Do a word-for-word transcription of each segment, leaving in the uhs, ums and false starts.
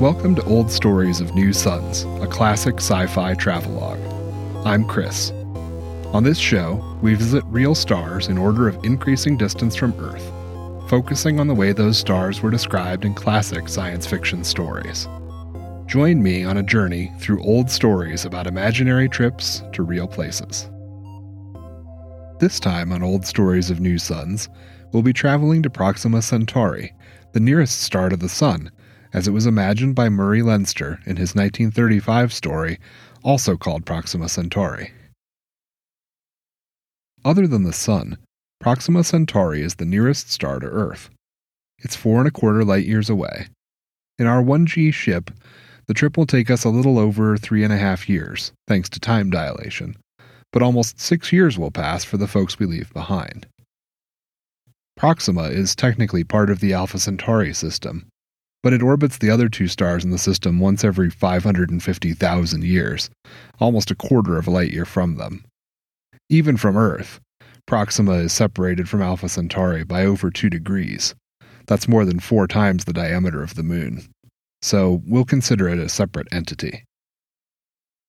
Welcome to Old Stories of New Suns, a classic sci-fi travelogue. I'm Chris. On this show, we visit real stars in order of increasing distance from Earth, focusing on the way those stars were described in classic science fiction stories. Join me on a journey through old stories about imaginary trips to real places. This time on Old Stories of New Suns, we'll be traveling to Proxima Centauri, the nearest star to the Sun, as it was imagined by Murray Leinster in his nineteen thirty-five story, also called Proxima Centauri. Other than the Sun, Proxima Centauri is the nearest star to Earth. It's four and a quarter light years away. In our one G ship, the trip will take us a little over three and a half years, thanks to time dilation, but almost six years will pass for the folks we leave behind. Proxima is technically part of the Alpha Centauri system, but it orbits the other two stars in the system once every five hundred fifty thousand years, almost a quarter of a light year from them. Even from Earth, Proxima is separated from Alpha Centauri by over two degrees. That's more than four times the diameter of the Moon. So we'll consider it a separate entity.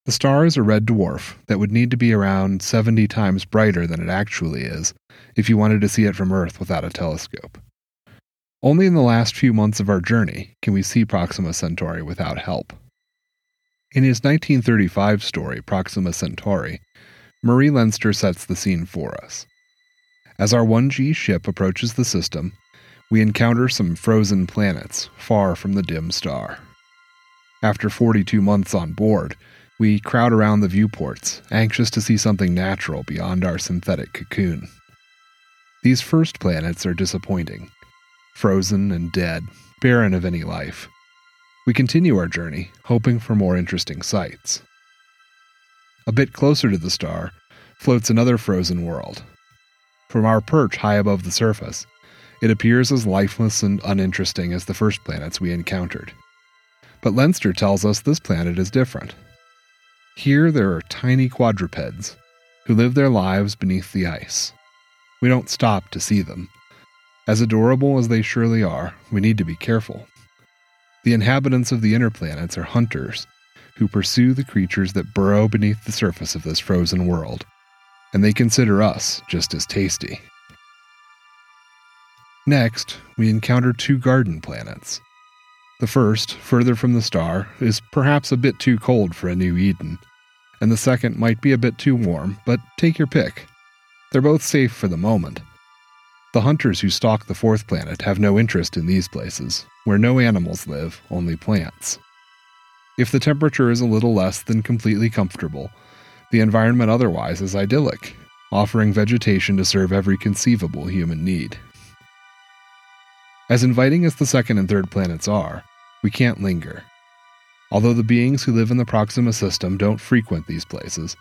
The star is a red dwarf that would need to be around seventy times brighter than it actually is if you wanted to see it from Earth without a telescope. Only in the last few months of our journey can we see Proxima Centauri without help. In his nineteen thirty-five story, Proxima Centauri, Murray Leinster sets the scene for us. As our one G ship approaches the system, we encounter some frozen planets far from the dim star. After forty-two months on board, we crowd around the viewports, anxious to see something natural beyond our synthetic cocoon. These first planets are disappointing, frozen and dead, barren of any life. We continue our journey, hoping for more interesting sights. A bit closer to the star floats another frozen world. From our perch high above the surface, it appears as lifeless and uninteresting as the first planets we encountered. But Leinster tells us this planet is different. Here there are tiny quadrupeds who live their lives beneath the ice. We don't stop to see them. As adorable as they surely are, we need to be careful. The inhabitants of the inner planets are hunters who pursue the creatures that burrow beneath the surface of this frozen world, and they consider us just as tasty. Next, we encounter two garden planets. The first, further from the star, is perhaps a bit too cold for a new Eden, and the second might be a bit too warm, but take your pick. They're both safe for the moment. The hunters who stalk the fourth planet have no interest in these places, where no animals live, only plants. If the temperature is a little less than completely comfortable, the environment otherwise is idyllic, offering vegetation to serve every conceivable human need. As inviting as the second and third planets are, we can't linger. Although the beings who live in the Proxima system don't frequent these places,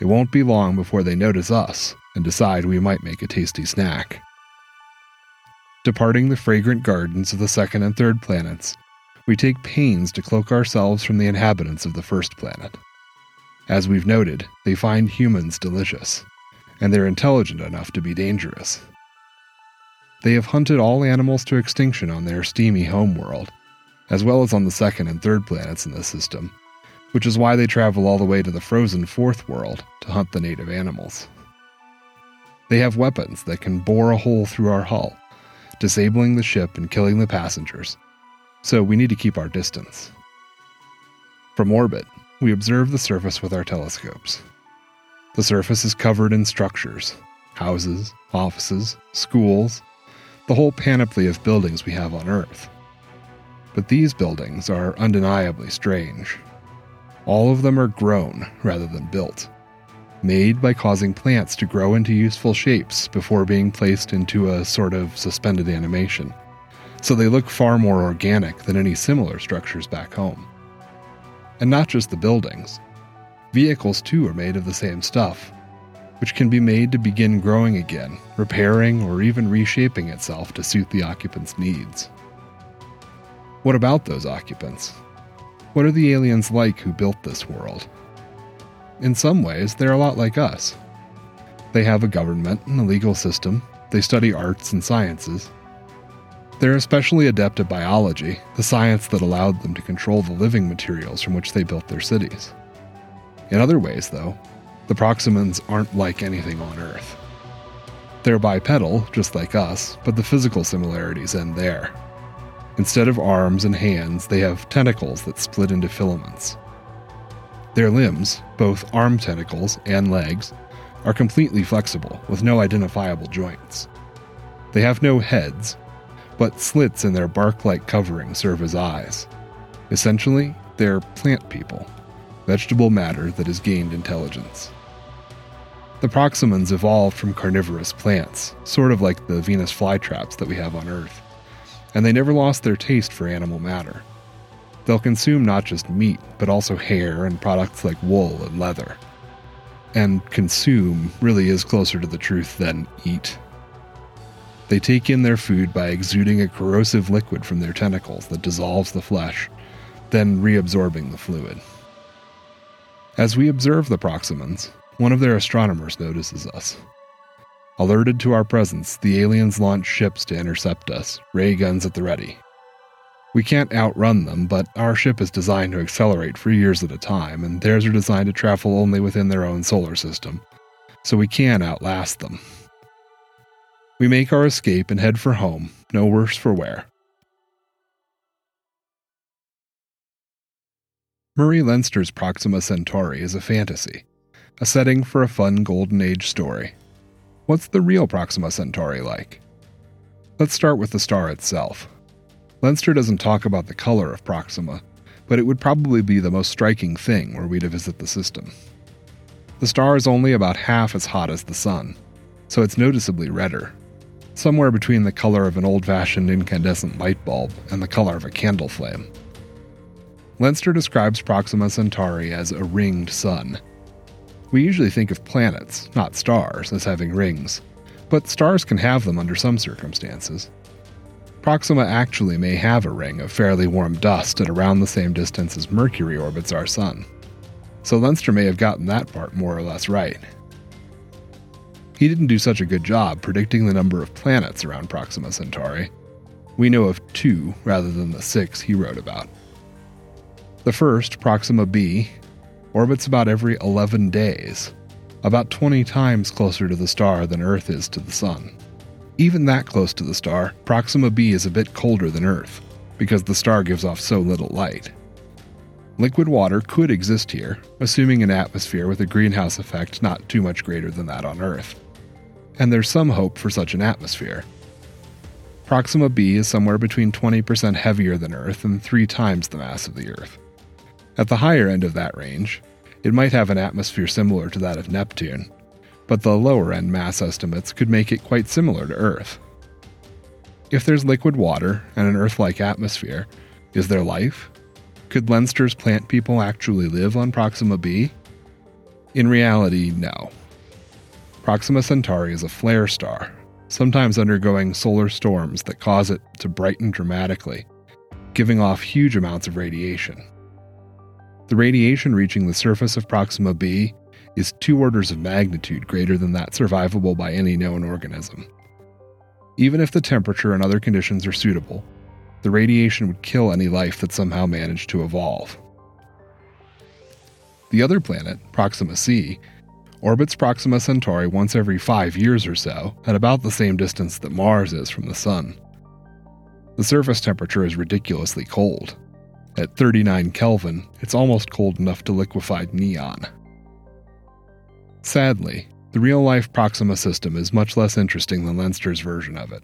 it won't be long before they notice us and decide we might make a tasty snack. Departing the fragrant gardens of the second and third planets, we take pains to cloak ourselves from the inhabitants of the first planet. As we've noted, they find humans delicious, and they're intelligent enough to be dangerous. They have hunted all animals to extinction on their steamy homeworld, as well as on the second and third planets in the system, which is why they travel all the way to the frozen fourth world to hunt the native animals. They have weapons that can bore a hole through our hull, disabling the ship and killing the passengers, so we need to keep our distance. From orbit, we observe the surface with our telescopes. The surface is covered in structures, houses, offices, schools, the whole panoply of buildings we have on Earth. But these buildings are undeniably strange. All of them are grown rather than built, made by causing plants to grow into useful shapes before being placed into a sort of suspended animation. So they look far more organic than any similar structures back home. And not just the buildings. Vehicles, too, are made of the same stuff, which can be made to begin growing again, repairing or even reshaping itself to suit the occupants' needs. What about those occupants? What are the aliens like who built this world? In some ways, they're a lot like us. They have a government and a legal system. They study arts and sciences. They're especially adept at biology, the science that allowed them to control the living materials from which they built their cities. In other ways, though, the Proximans aren't like anything on Earth. They're bipedal, just like us, but the physical similarities end there. Instead of arms and hands, they have tentacles that split into filaments. Their limbs, both arm tentacles and legs, are completely flexible, with no identifiable joints. They have no heads, but slits in their bark-like covering serve as eyes. Essentially, they're plant people, vegetable matter that has gained intelligence. The Proximans evolved from carnivorous plants, sort of like the Venus flytraps that we have on Earth, and they never lost their taste for animal matter. They'll consume not just meat, but also hair and products like wool and leather. And consume really is closer to the truth than eat. They take in their food by exuding a corrosive liquid from their tentacles that dissolves the flesh, then reabsorbing the fluid. As we observe the Proximans, one of their astronomers notices us. Alerted to our presence, the aliens launch ships to intercept us, ray guns at the ready. We can't outrun them, but our ship is designed to accelerate for years at a time, and theirs are designed to travel only within their own solar system, so we can outlast them. We make our escape and head for home, no worse for wear. Murray Leinster's Proxima Centauri is a fantasy, a setting for a fun Golden Age story. What's the real Proxima Centauri like? Let's start with the star itself. Leinster doesn't talk about the color of Proxima, but it would probably be the most striking thing were we to visit the system. The star is only about half as hot as the sun, so it's noticeably redder, somewhere between the color of an old-fashioned incandescent light bulb and the color of a candle flame. Leinster describes Proxima Centauri as a ringed sun. We usually think of planets, not stars, as having rings, but stars can have them under some circumstances. Proxima actually may have a ring of fairly warm dust at around the same distance as Mercury orbits our Sun. So Leinster may have gotten that part more or less right. He didn't do such a good job predicting the number of planets around Proxima Centauri. We know of two rather than the six he wrote about. The first, Proxima b, orbits about every eleven days, about twenty times closer to the star than Earth is to the Sun. Even that close to the star, Proxima b is a bit colder than Earth, because the star gives off so little light. Liquid water could exist here, assuming an atmosphere with a greenhouse effect not too much greater than that on Earth. And there's some hope for such an atmosphere. Proxima b is somewhere between twenty percent heavier than Earth and three times the mass of the Earth. At the higher end of that range, it might have an atmosphere similar to that of Neptune, but the lower-end mass estimates could make it quite similar to Earth. If there's liquid water and an Earth-like atmosphere, is there life? Could Leinster's plant people actually live on Proxima b? In reality, no. Proxima Centauri is a flare star, sometimes undergoing solar storms that cause it to brighten dramatically, giving off huge amounts of radiation. The radiation reaching the surface of Proxima b is two orders of magnitude greater than that survivable by any known organism. Even if the temperature and other conditions are suitable, the radiation would kill any life that somehow managed to evolve. The other planet, Proxima c, orbits Proxima Centauri once every five years or so, at about the same distance that Mars is from the Sun. The surface temperature is ridiculously cold. At thirty-nine Kelvin, it's almost cold enough to liquefy neon. Sadly, the real-life Proxima system is much less interesting than Leinster's version of it.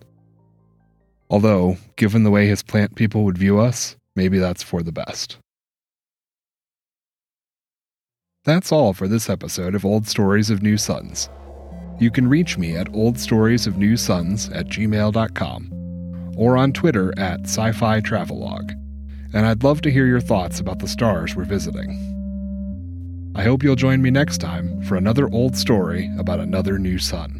Although, given the way his plant people would view us, maybe that's for the best. That's all for this episode of Old Stories of New Suns. You can reach me at oldstoriesofnewsuns at gmail dot com or on Twitter at sci-fi travelogue, and I'd love to hear your thoughts about the stars we're visiting. I hope you'll join me next time for another old story about another new sun.